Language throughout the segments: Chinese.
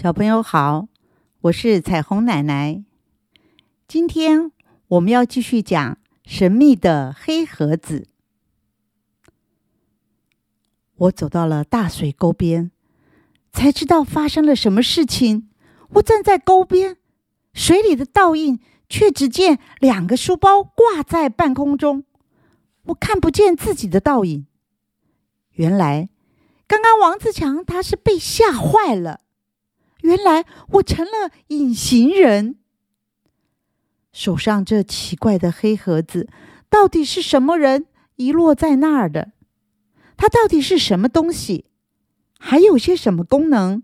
小朋友好，我是彩虹奶奶。今天我们要继续讲神秘的黑盒子。我走到了大水沟边，才知道发生了什么事情。我站在沟边，水里的倒影却只见2个书包挂在半空中，我看不见自己的倒影。原来，刚刚王自强他是被吓坏了。原来我成了隐形人。手上这奇怪的黑盒子到底是什么人遗落在那儿的？它到底是什么东西？还有些什么功能？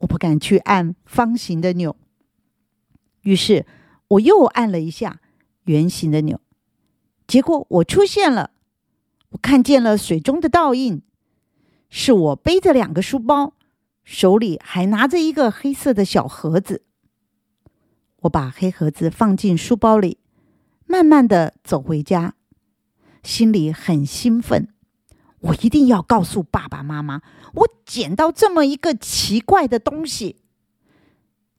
我不敢去按方形的钮，于是我又按了一下圆形的钮，结果我出现了。我看见了水中的倒影，是我背着2个书包，手里还拿着一个黑色的小盒子。我把黑盒子放进书包里，慢慢地走回家，心里很兴奋。我一定要告诉爸爸妈妈，我捡到这么一个奇怪的东西。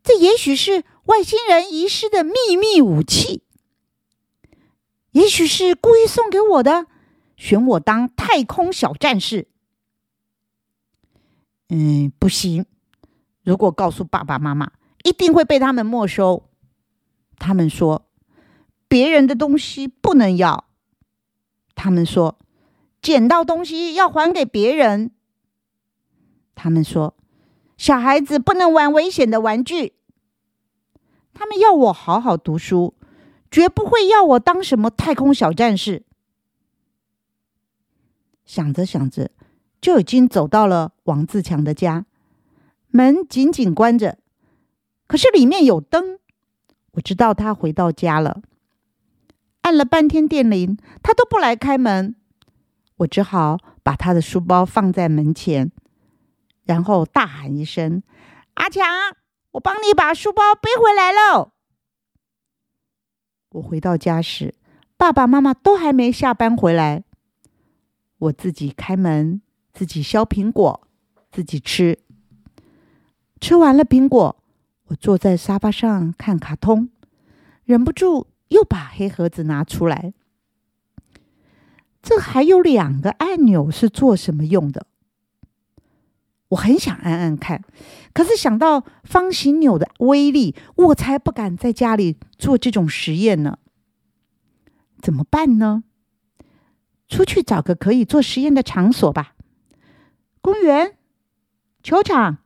这也许是外星人遗失的秘密武器，也许是故意送给我的，选我当太空小战士。不行，如果告诉爸爸妈妈，一定会被他们没收。他们说，别人的东西不能要。他们说，捡到东西要还给别人。他们说，小孩子不能玩危险的玩具。他们要我好好读书，绝不会要我当什么太空小战士。想着想着，就已经走到了王自强的家，门紧紧关着，可是里面有灯，我知道他回到家了。按了半天电铃，他都不来开门，我只好把他的书包放在门前，然后大喊一声：“阿强，我帮你把书包背回来喽！”我回到家时，爸爸妈妈都还没下班回来，我自己开门，自己削苹果，自己吃。吃完了苹果，我坐在沙发上看卡通，忍不住又把黑盒子拿出来。这还有2个按钮是做什么用的？我很想按看，可是想到方形钮的威力，我才不敢在家里做这种实验呢。怎么办呢？出去找个可以做实验的场所吧，公园、球场。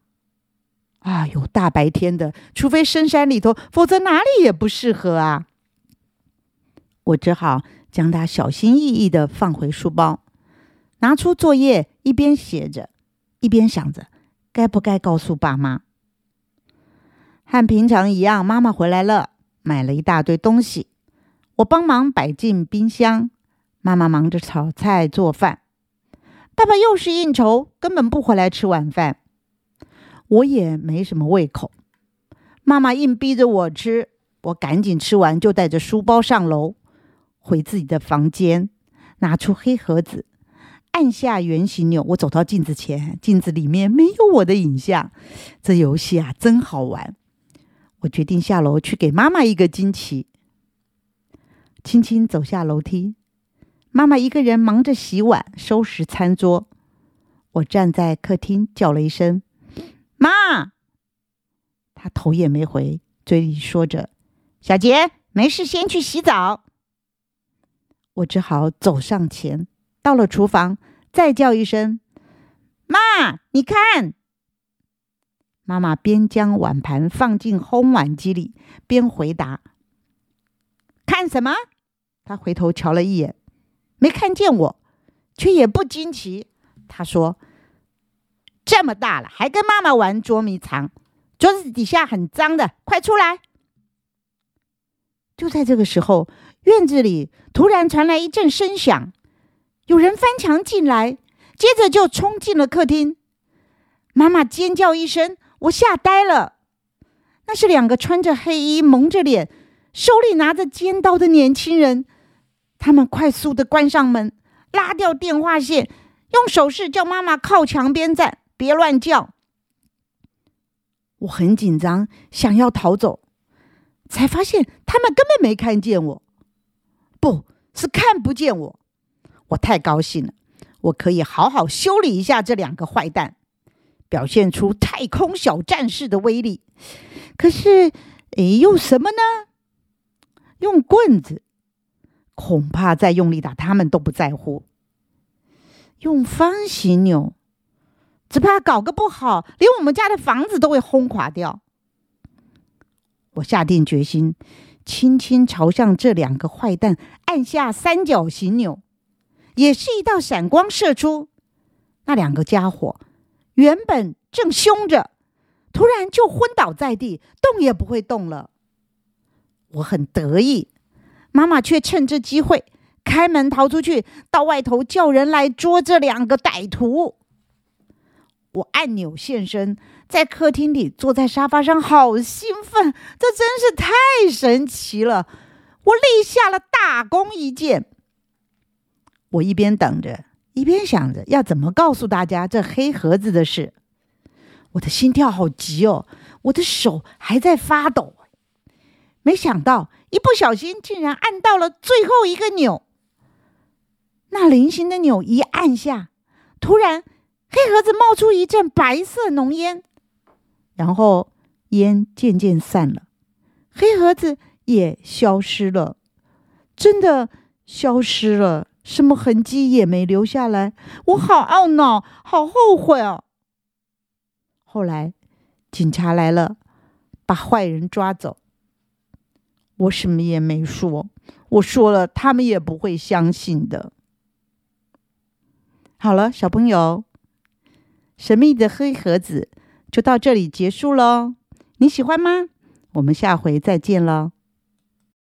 啊，有大白天的，除非深山里头，否则哪里也不适合啊。我只好将它小心翼翼地放回书包，拿出作业，一边写着，一边想着该不该告诉爸妈。和平常一样，妈妈回来了，买了一大堆东西，我帮忙摆进冰箱。妈妈忙着炒菜做饭，爸爸又是应酬，根本不回来吃晚饭。我也没什么胃口，妈妈硬逼着我吃，我赶紧吃完就带着书包上楼，回自己的房间，拿出黑盒子，按下圆形钮。我走到镜子前，镜子里面没有我的影像。这游戏啊，真好玩。我决定下楼去给妈妈一个惊奇。轻轻走下楼梯，妈妈一个人忙着洗碗，收拾餐桌。我站在客厅叫了一声：“妈！”她头也没回，嘴里说着：“小杰，没事，先去洗澡。”我只好走上前，到了厨房，再叫一声：“妈，你看！”妈妈边将碗盘放进烘碗机里，边回答：“看什么？”她回头瞧了一眼，没看见我，却也不惊奇。他说：“这么大了，还跟妈妈玩捉迷藏，桌子底下很脏的，快出来！”就在这个时候，院子里突然传来一阵声响，有人翻墙进来，接着就冲进了客厅。妈妈尖叫一声，我吓呆了。那是2个穿着黑衣、蒙着脸、手里拿着尖刀的年轻人。他们快速地关上门，拉掉电话线，用手势叫妈妈靠墙边站，别乱叫。我很紧张，想要逃走，才发现他们根本没看见我，不是看不见我。我太高兴了，我可以好好修理一下这两个坏蛋，表现出太空小战士的威力。可是用什么呢？用棍子，恐怕再用力打他们都不在乎。用方形钮，只怕搞个不好，连我们家的房子都会轰垮掉。我下定决心，轻轻朝向这两个坏蛋按下三角形钮，也是一道闪光射出。那两个家伙原本正凶着，突然就昏倒在地，动也不会动了。我很得意，妈妈却趁这机会开门逃出去，到外头叫人来捉这两个歹徒。我按钮现身，在客厅里坐在沙发上，好兴奋，这真是太神奇了！我立下了大功一件。我一边等着，一边想着要怎么告诉大家这黑盒子的事。我的心跳好急哦，我的手还在发抖。没想到一不小心竟然按到了最后一个钮。那菱形的钮一按下，突然黑盒子冒出一阵白色浓烟，然后烟渐渐散了，黑盒子也消失了，真的消失了，什么痕迹也没留下来。我好懊恼，好后悔哦。后来警察来了，把坏人抓走。我什么也没说，我说了他们也不会相信的。好了，小朋友，神秘的黑盒子就到这里结束了，你喜欢吗？我们下回再见了。